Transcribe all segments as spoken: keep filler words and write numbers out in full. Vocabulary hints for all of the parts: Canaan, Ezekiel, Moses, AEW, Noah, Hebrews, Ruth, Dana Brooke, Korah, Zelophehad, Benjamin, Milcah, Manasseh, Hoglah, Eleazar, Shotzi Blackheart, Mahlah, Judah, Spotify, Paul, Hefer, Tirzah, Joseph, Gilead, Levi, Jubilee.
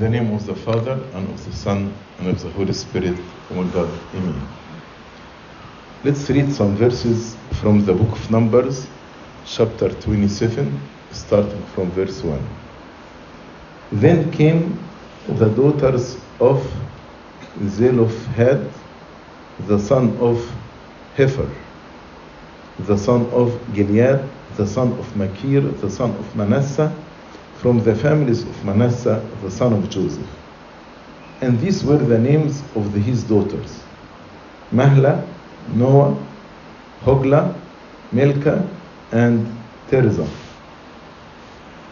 In the name of the Father, and of the Son, and of the Holy Spirit, one God. Amen. Let's read some verses from the book of Numbers, chapter twenty-seven, starting from verse one. Then came the daughters of Zelophehad, the son of Hefer, the son of Gilead, the son of Machir, the son of Manasseh, from the families of Manasseh, the son of Joseph. And these were the names of the, his daughters: Mahlah, Noah, Hoglah, Milcah, and Tirzah.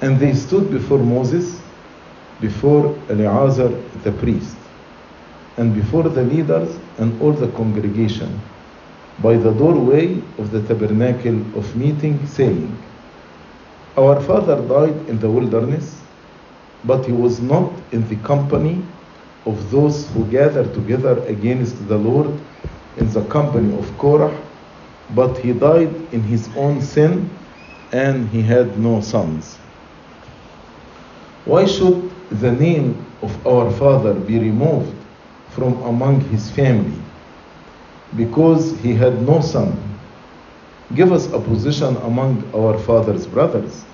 And they stood before Moses, before Eleazar the priest, and before the leaders and all the congregation, by the doorway of the tabernacle of meeting, saying, "Our father died in the wilderness, but he was not in the company of those who gathered together against the Lord in the company of Korah, but he died in his own sin, and he had no sons. Why should the name of our father be removed from among his family, because he had no son? Give us a position among our father's brothers."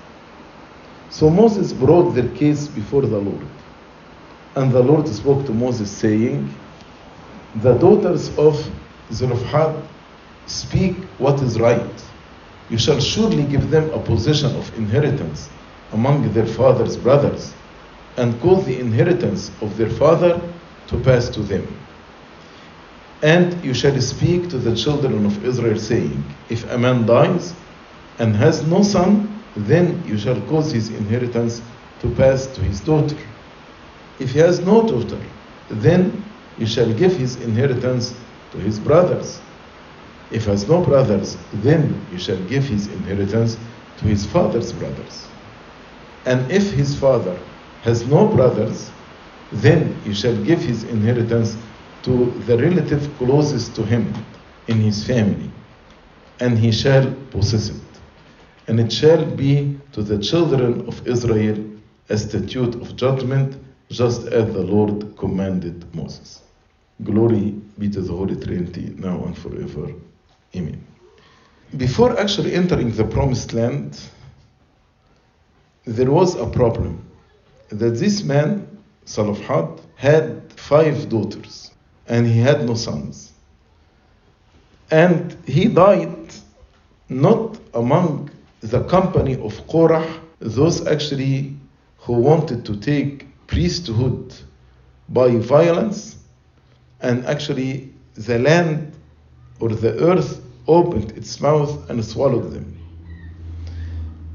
So Moses brought their case before the Lord. And the Lord spoke to Moses, saying, "The daughters of Zelophehad speak what is right. You shall surely give them a possession of inheritance among their father's brothers, and cause the inheritance of their father to pass to them. And you shall speak to the children of Israel, saying, if a man dies and has no son, then you shall cause his inheritance to pass to his daughter. If he has no daughter, then you shall give his inheritance to his brothers. If he has no brothers, then you shall give his inheritance to his father's brothers. And if his father has no brothers, then you shall give his inheritance to the relative closest to him in his family, and he shall possess it. And it shall be to the children of Israel a statute of judgment, just as the Lord commanded Moses." Glory be to the Holy Trinity, now and forever. Amen. Before actually entering the Promised Land, there was a problem, that this man, Zelophehad, had five daughters, and he had no sons. And he died not among the company of Korah, those actually who wanted to take priesthood by violence, and actually the land or the earth opened its mouth and swallowed them.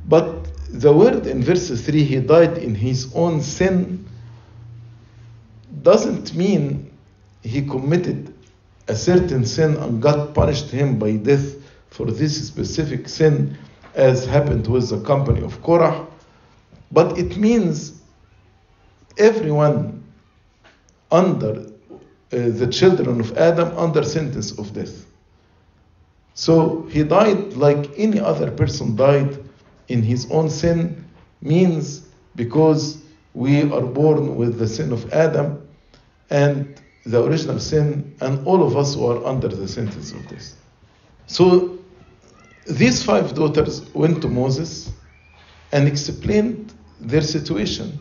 But the word in verse three, he died in his own sin, doesn't mean he committed a certain sin and God punished him by death for this specific sin, as happened with the company of Korah. But it means everyone under uh, the children of Adam under sentence of death. So he died like any other person died in his own sin, means because we are born with the sin of Adam and the original sin, and all of us were under the sentence of this. So these five daughters went to Moses and explained their situation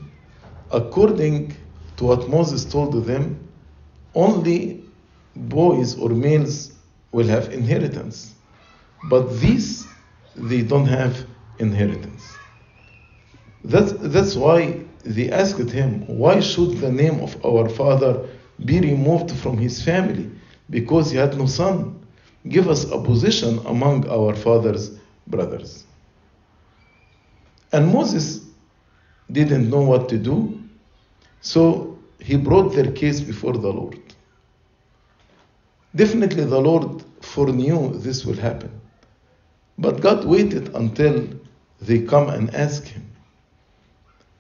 according to what Moses told them. Only boys or males will have inheritance, but these, they don't have inheritance. That's, that's why they asked him, "Why should the name of our father be removed from his family, because he had no son? Give us a position among our father's brothers." And Moses didn't know what to do, so he brought their case before the Lord. Definitely the Lord foreknew this will happen, but God waited until they come and ask him.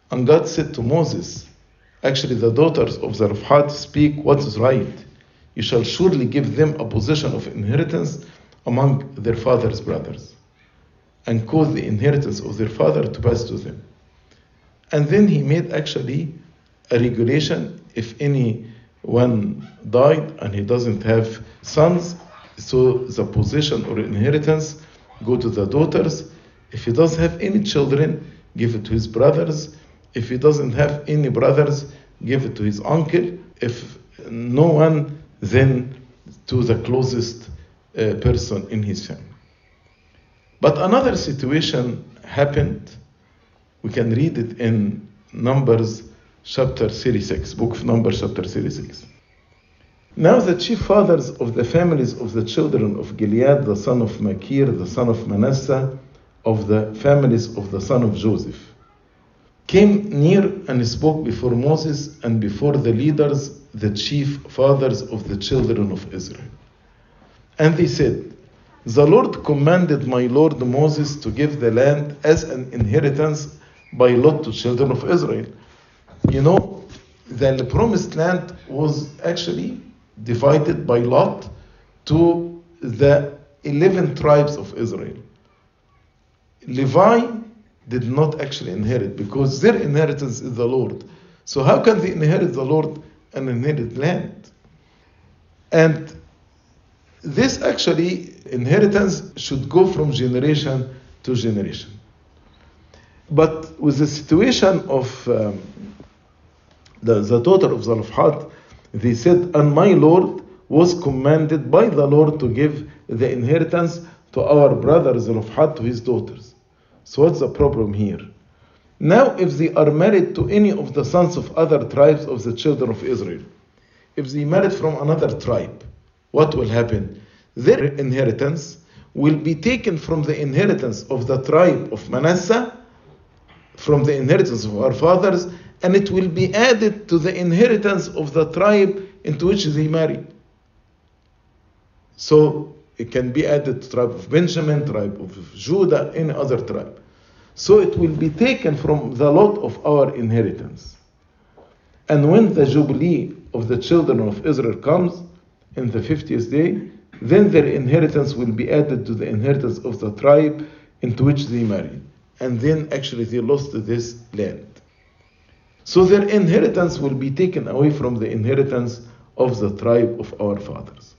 And God said to Moses, actually, "The daughters of Zelophehad speak what is right. You shall surely give them a possession of inheritance among their father's brothers, and cause the inheritance of their father to pass to them." And then he made actually a regulation. If anyone died and he doesn't have sons, so the possession or inheritance go to the daughters. If he doesn't have any children, give it to his brothers. If he doesn't have any brothers, give it to his uncle. If no one, then to the closest uh, person in his family. But another situation happened. We can read it in Numbers chapter thirty-six, book of Numbers chapter thirty-six. Now the chief fathers of the families of the children of Gilead, the son of Machir, the son of Manasseh, of the families of the son of Joseph, came near and spoke before Moses and before the leaders, the chief fathers of the children of Israel. And they said, "The Lord commanded my Lord Moses to give the land as an inheritance by lot to children of Israel." You know, the promised land was actually divided by lot to the eleven tribes of Israel. Levi did not actually inherit because their inheritance is the Lord. So how can they inherit the Lord and inherit land? And this actually inheritance should go from generation to generation. But with the situation of um, the, the daughter of Zelophehad, they said, "And my Lord was commanded by the Lord to give the inheritance to our brother Zelophehad to his daughters." So what's the problem here? Now if they are married to any of the sons of other tribes of the children of Israel, if they married from another tribe, what will happen? Their inheritance will be taken from the inheritance of the tribe of Manasseh, from the inheritance of our fathers, and it will be added to the inheritance of the tribe into which they married. So it can be added to tribe of Benjamin, tribe of Judah, any other tribe. So it will be taken from the lot of our inheritance. And when the Jubilee of the children of Israel comes, in the fiftieth day, then their inheritance will be added to the inheritance of the tribe into which they married. And then actually they lost this land. So their inheritance will be taken away from the inheritance of the tribe of our fathers.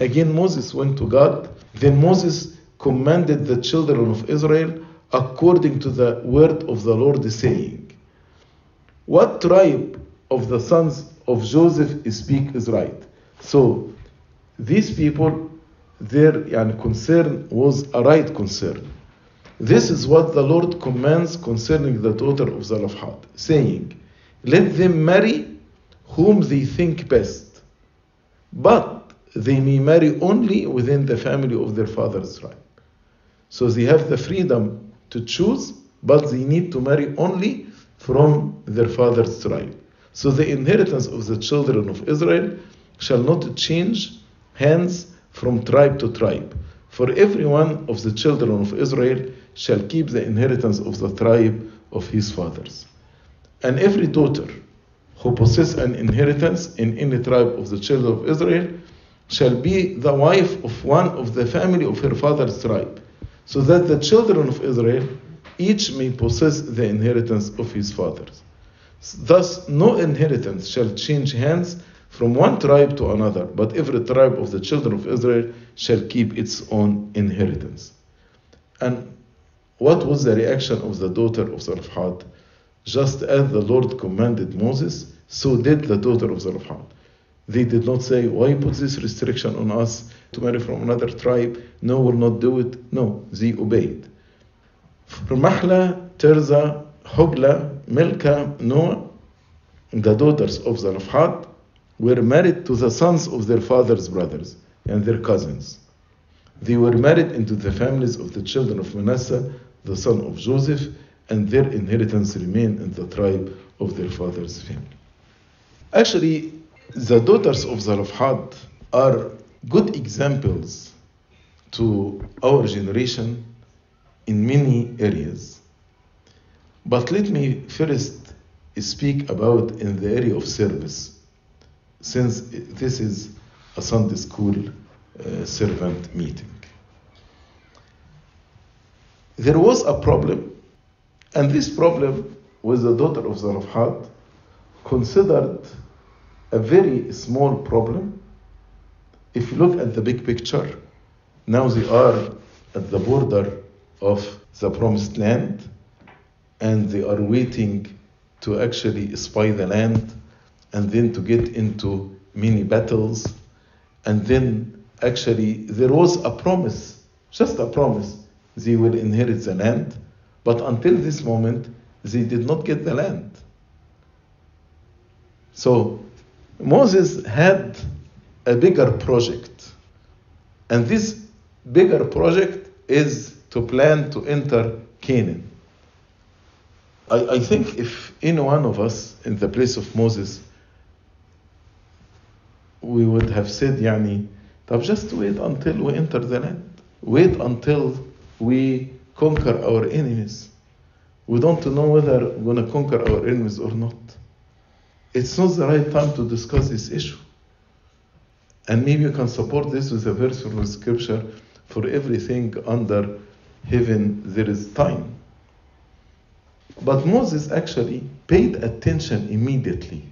Again, Moses went to God. Then Moses commanded the children of Israel according to the word of the Lord, saying, "What tribe of the sons of Joseph speak is right?" So these people, their yani, concern was a right concern. This is what the Lord commands concerning the daughter of Zelophehad, saying, "Let them marry whom they think best, but they may marry only within the family of their father's tribe." So they have the freedom to choose, but they need to marry only from their father's tribe. So the inheritance of the children of Israel shall not change hands from tribe to tribe. For every one of the children of Israel shall keep the inheritance of the tribe of his fathers. And every daughter who possesses an inheritance in any tribe of the children of Israel shall be the wife of one of the family of her father's tribe, so that the children of Israel each may possess the inheritance of his fathers. Thus no inheritance shall change hands from one tribe to another, but every tribe of the children of Israel shall keep its own inheritance. And what was the reaction of the daughter of Zelophehad? Just as the Lord commanded Moses, so did the daughter of Zelophehad. They did not say, "Why put this restriction on us to marry from another tribe? No, we'll not do it." No, they obeyed. From Mahlah, Tirzah, Hoglah, Milcah, Noah, the daughters of Zelophehad, were married to the sons of their father's brothers and their cousins. They were married into the families of the children of Manasseh, the son of Joseph, and their inheritance remained in the tribe of their father's family. Actually, the daughters of Zelophehad are good examples to our generation in many areas. But let me first speak about in the area of service, since this is a Sunday school uh, servant meeting. There was a problem, and this problem was the daughter of Zelophehad, considered a very small problem. If you look at the big picture, now they are at the border of the promised land, and they are waiting to actually spy the land, and then to get into many battles. And then actually there was a promise, just a promise, they will inherit the land, but until this moment they did not get the land. So Moses had a bigger project, and this bigger project is to plan to enter Canaan. I, I think if any one of us in the place of Moses, we would have said, يعني, just wait until we enter the land. Wait until we conquer our enemies. We don't know whether we're going to conquer our enemies or not. It's not the right time to discuss this issue. And maybe you can support this with a verse from Scripture. For everything under heaven, there is time. But Moses actually paid attention immediately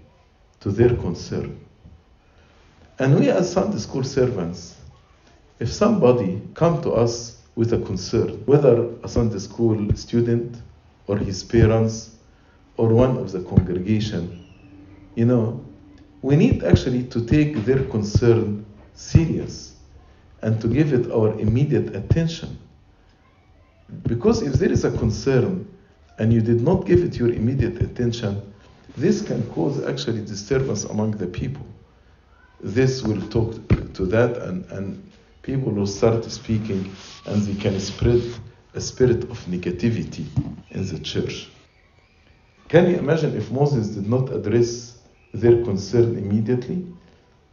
to their concern. And we as Sunday school servants, if somebody comes to us with a concern, whether a Sunday school student or his parents or one of the congregation, you know, we need actually to take their concern serious and to give it our immediate attention. Because if there is a concern and you did not give it your immediate attention, this can cause actually disturbance among the people. This will talk to that, and, and people will start speaking, and they can spread a spirit of negativity in the church. Can you imagine if Moses did not address their concern immediately?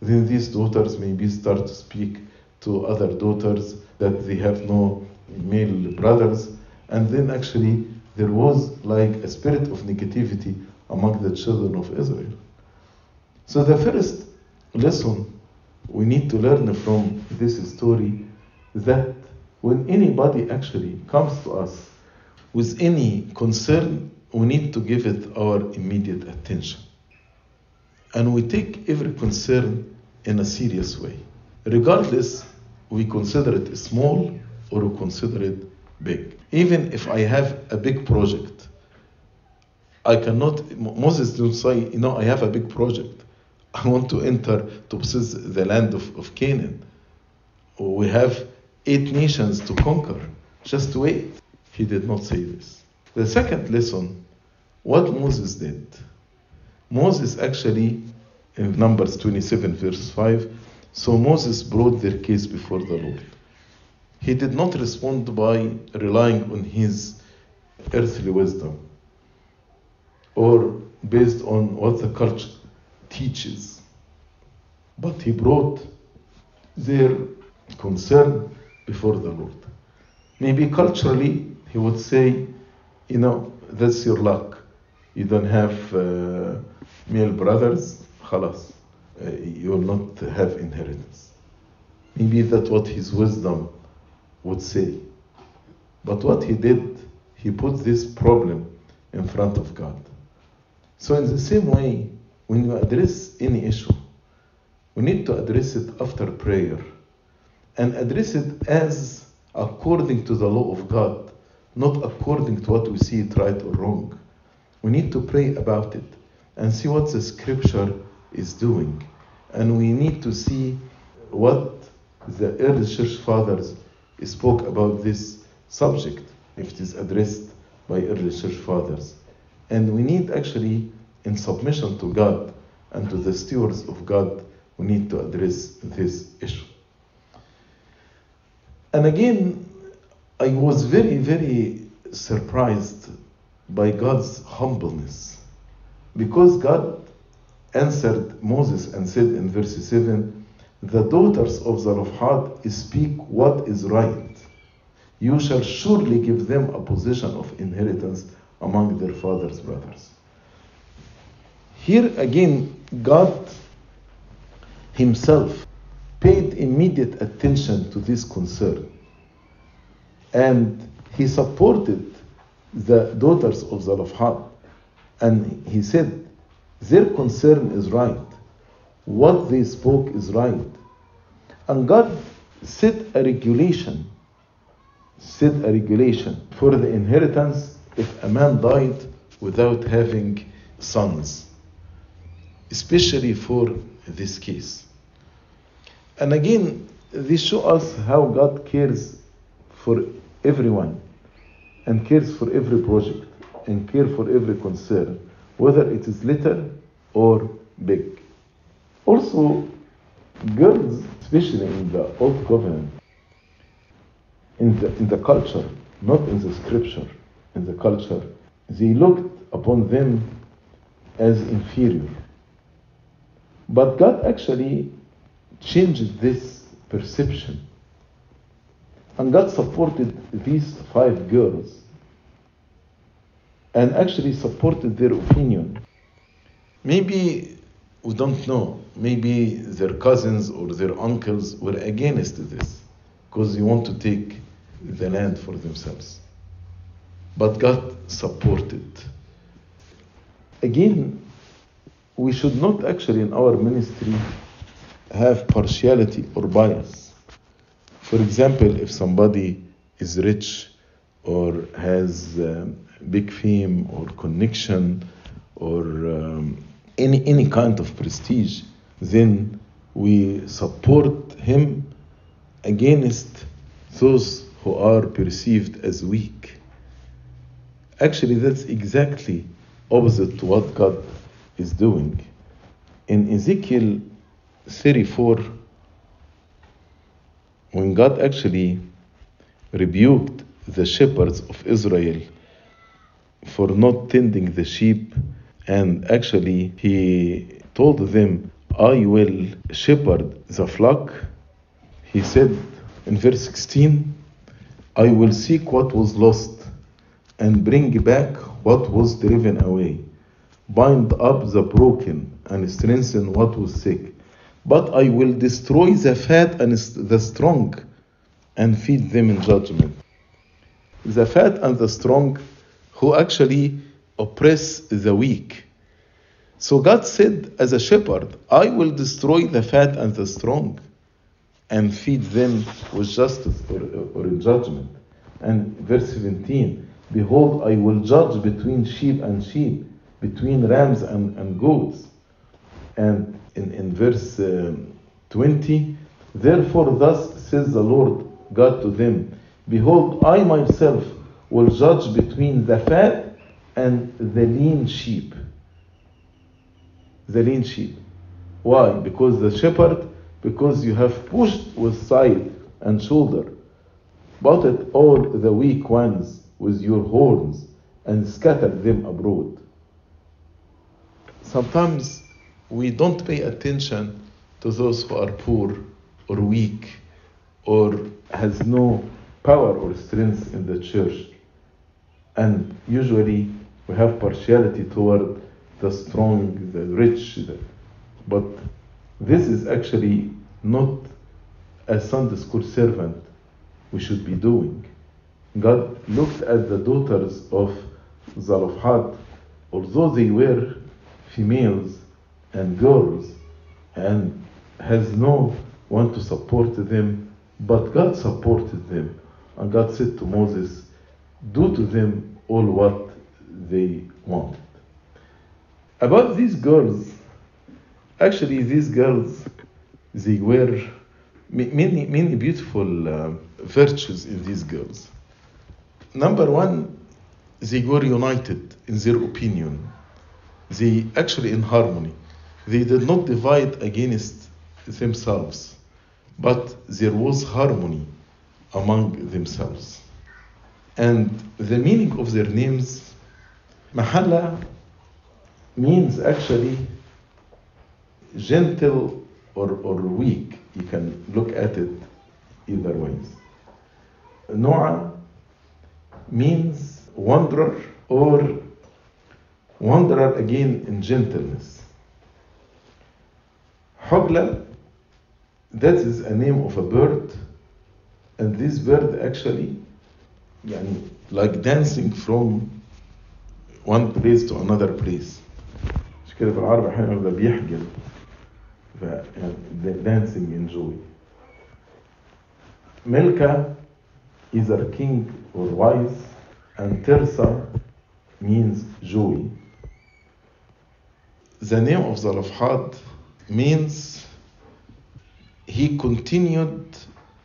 Then these daughters maybe start to speak to other daughters that they have no male brothers, and then actually there was like a spirit of negativity among the children of Israel. So the first lesson we need to learn from this story, that when anybody actually comes to us with any concern, we need to give it our immediate attention. And we take every concern in a serious way. Regardless, we consider it small or we consider it big. Even if I have a big project, I cannot, Moses didn't say, you know, I have a big project. I want to enter, to possess the land of, of Canaan. We have eight nations to conquer. Just wait. He did not say this. The second lesson, what Moses did. Moses actually, in Numbers twenty-seven verse five, so Moses brought their case before the Lord. He did not respond by relying on his earthly wisdom or based on what the culture teaches. But he brought their concern before the Lord. Maybe culturally he would say, you know, that's your luck. You don't have uh, male brothers, خلاص. Uh, you will not have inheritance. Maybe that's what his wisdom would say. But what he did, he put this problem in front of God. So in the same way, when you address any issue, we need to address it after prayer and address it as according to the law of God, not according to what we see it right or wrong. We need to pray about it and see what the scripture is doing, and we need to see what the early church fathers spoke about this subject, if it is addressed by early church fathers. And we need actually, in submission to God and to the stewards of God, we need to address this issue. And again, I was very, very surprised by God's humbleness, because God answered Moses and said in verse seven, the daughters of Zelophehad speak what is right. You shall surely give them a position of inheritance among their father's brothers. Here again, God himself paid immediate attention to this concern, and he supported the daughters of Zelophehad, and he said, Their concern is right. What they spoke is right. And God set a regulation, set a regulation for the inheritance if a man died without having sons, especially for this case. And again, this shows us how God cares for everyone and cares for every project and cares for every concern, whether it is little or big. Also, girls, especially in the Old Covenant, in the, in the culture, not in the scripture, in the culture, they looked upon them as inferior. But God actually changed this perception. And God supported these five girls and actually supported their opinion. Maybe, we don't know, maybe their cousins or their uncles were against this because they want to take the land for themselves. But God supported. Again, we should not actually in our ministry have partiality or bias. For example, if somebody is rich or has um, big fame or connection or um, any any kind of prestige, then we support him against those who are perceived as weak. Actually, that's exactly opposite to what God is doing. In Ezekiel thirty-four, when God actually rebuked the shepherds of Israel for not tending the sheep, and actually he told them, I will shepherd the flock. He said in verse sixteen, I will seek what was lost and bring back what was driven away. Bind up the broken and strengthen what was sick. But I will destroy the fat and the strong and feed them in judgment. The fat and the strong who actually oppress the weak. So God said as a shepherd, I will destroy the fat and the strong and feed them with justice or, or in judgment. And verse seventeen, behold, I will judge between sheep and sheep, between rams and, and goats. And in, in verse um, twenty, therefore thus says the Lord God to them, behold, I myself will judge between the fat and the lean sheep. The lean sheep. Why? Because the shepherd, because you have pushed with side and shoulder, butted all the weak ones with your horns and scattered them abroad. Sometimes we don't pay attention to those who are poor or weak or has no power or strength in the church. And usually we have partiality toward the strong, the rich. The, but this is actually not a Sunday school servant we should be doing. God looked at the daughters of Zelophehad, although they were females and girls and has no one to support them, but God supported them. And God said to Moses, do to them all what they want. About these girls, actually these girls, they were many, many beautiful uh, virtues in these girls. Number one, they were united in their opinion. They actually in harmony. They did not divide against themselves, but there was harmony among themselves. And the meaning of their names, Mahlah means actually gentle or, or weak. You can look at it either ways. Noah means wanderer or wanderer again in gentleness. Hoglah, that is a name of a bird, and this bird actually like dancing from one place to another place. مش كده في العرب احيانا يقول ده بيحجر، dancing in joy. Milcah is a king or wise, and Tirzah means joy. The name of Zelophehad means he continued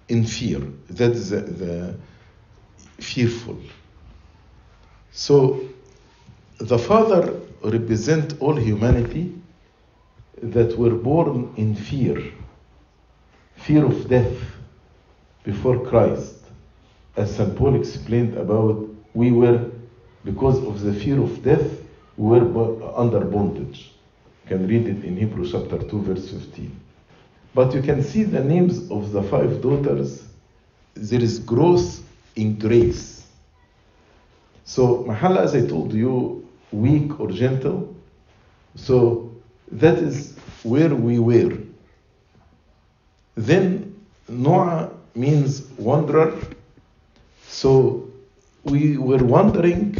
in fear. That is the, the fearful. So the father represents all humanity that were born in fear, fear of death before Christ. As Saint Paul explained about, we were, because of the fear of death, we were under bondage. You can read it in Hebrews chapter two, verse fifteen. But you can see the names of the five daughters. There is growth in grace. So Mahlah, as I told you, weak or gentle. So that is where we were. Then Noah means wanderer. So we were wandering,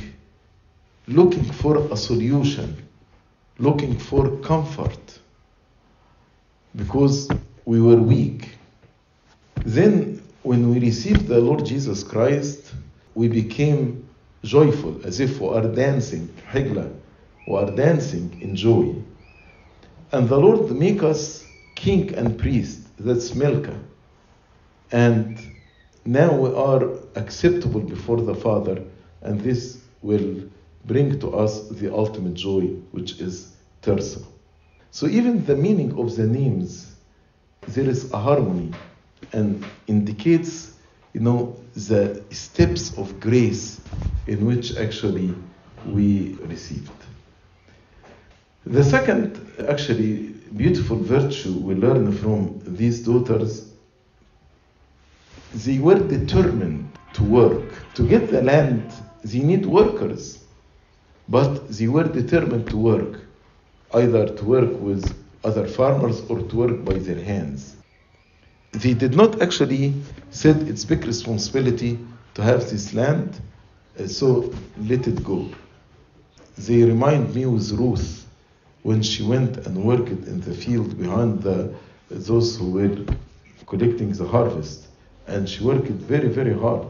looking for a solution, looking for comfort, because we were weak. Then when we received the Lord Jesus Christ, we became joyful, as if we are dancing, Hoglah, we are dancing in joy. And the Lord make us king and priest, that's Milcah. And now we are acceptable before the Father, and this will bring to us the ultimate joy, which is Tirzah. So even the meaning of the names, there is a harmony, and indicates, you know, the steps of grace in which actually we received. The second, actually, beautiful virtue we learn from these daughters. They were determined to work. To get the land, they need workers. But they were determined to work, either to work with other farmers or to work by their hands. They did not actually say it's big responsibility to have this land, so let it go. They remind me with Ruth when she went and worked in the field behind the, those who were collecting the harvest. And she worked very, very hard.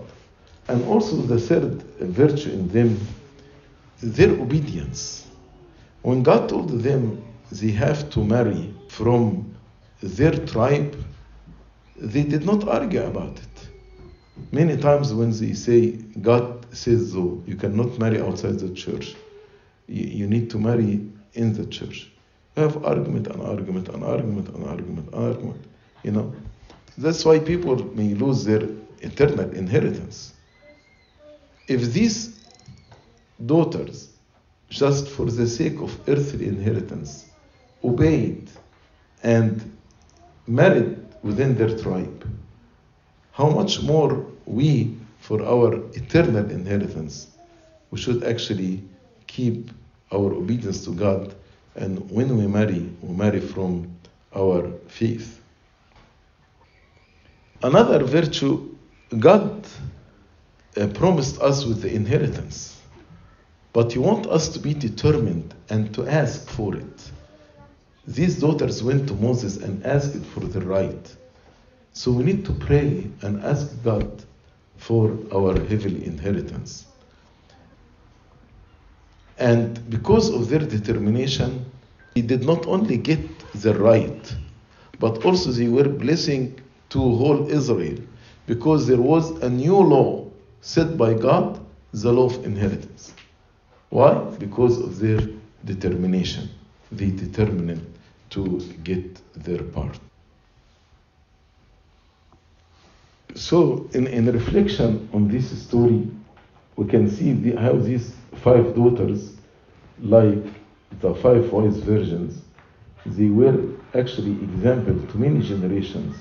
And also the third virtue in them, their obedience. When God told them they have to marry from their tribe, they did not argue about it. Many times when they say, God says, so, you cannot marry outside the church. You need to marry in the church. You have argument and argument and argument and argument and argument, you know. That's why people may lose their eternal inheritance. If these daughters, just for the sake of earthly inheritance, obeyed and married within their tribe, how much more we, for our eternal inheritance, we should actually keep our obedience to God, and when we marry, we marry from our faith. Another virtue, God uh, promised us with the inheritance, but He wants us to be determined and to ask for it. These daughters went to Moses and asked for the right. So we need to pray and ask God for our heavenly inheritance. And because of their determination, He did not only get the right, but also they were blessing to whole Israel, because there was a new law set by God, the law of inheritance. Why? Because of their determination. They determined to get their part. So in, in reflection on this story, we can see the, how these five daughters, like the five wise virgins, they were actually example to many generations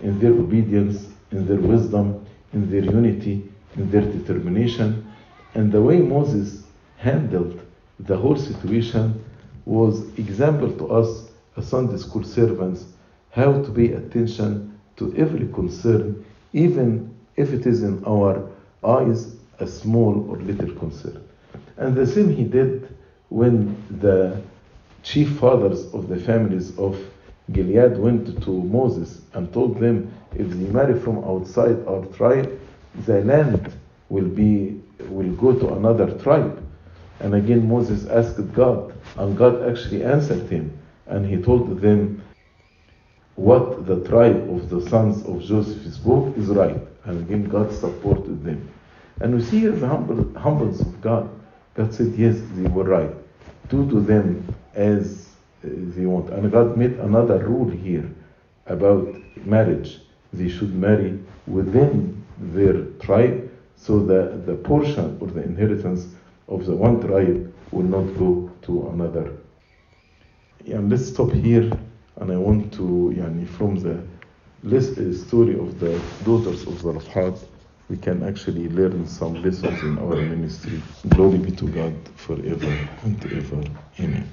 in their obedience, in their wisdom, in their unity, in their determination. And the way Moses handled the whole situation was example to us as Sunday school servants, how to pay attention to every concern, even if it is in our eyes a small or little concern. And the same he did when the chief fathers of the families of Gilead went to Moses and told them, if they marry from outside our tribe, the land will be will go to another tribe. And again Moses asked God, and God actually answered him, and he told them what the tribe of the sons of Joseph spoke is right. And again God supported them. And we see here the humble, humbles of God. God said, yes, they were right. Do to them as they want. And God made another rule here about marriage. They should marry within their tribe, so that the portion or the inheritance of the one tribe will not go to another. And let's stop here. And I want to, yani, from the list, uh, story of the daughters of Zelophehad, we can actually learn some lessons in our ministry. Glory be to God forever and ever. Amen.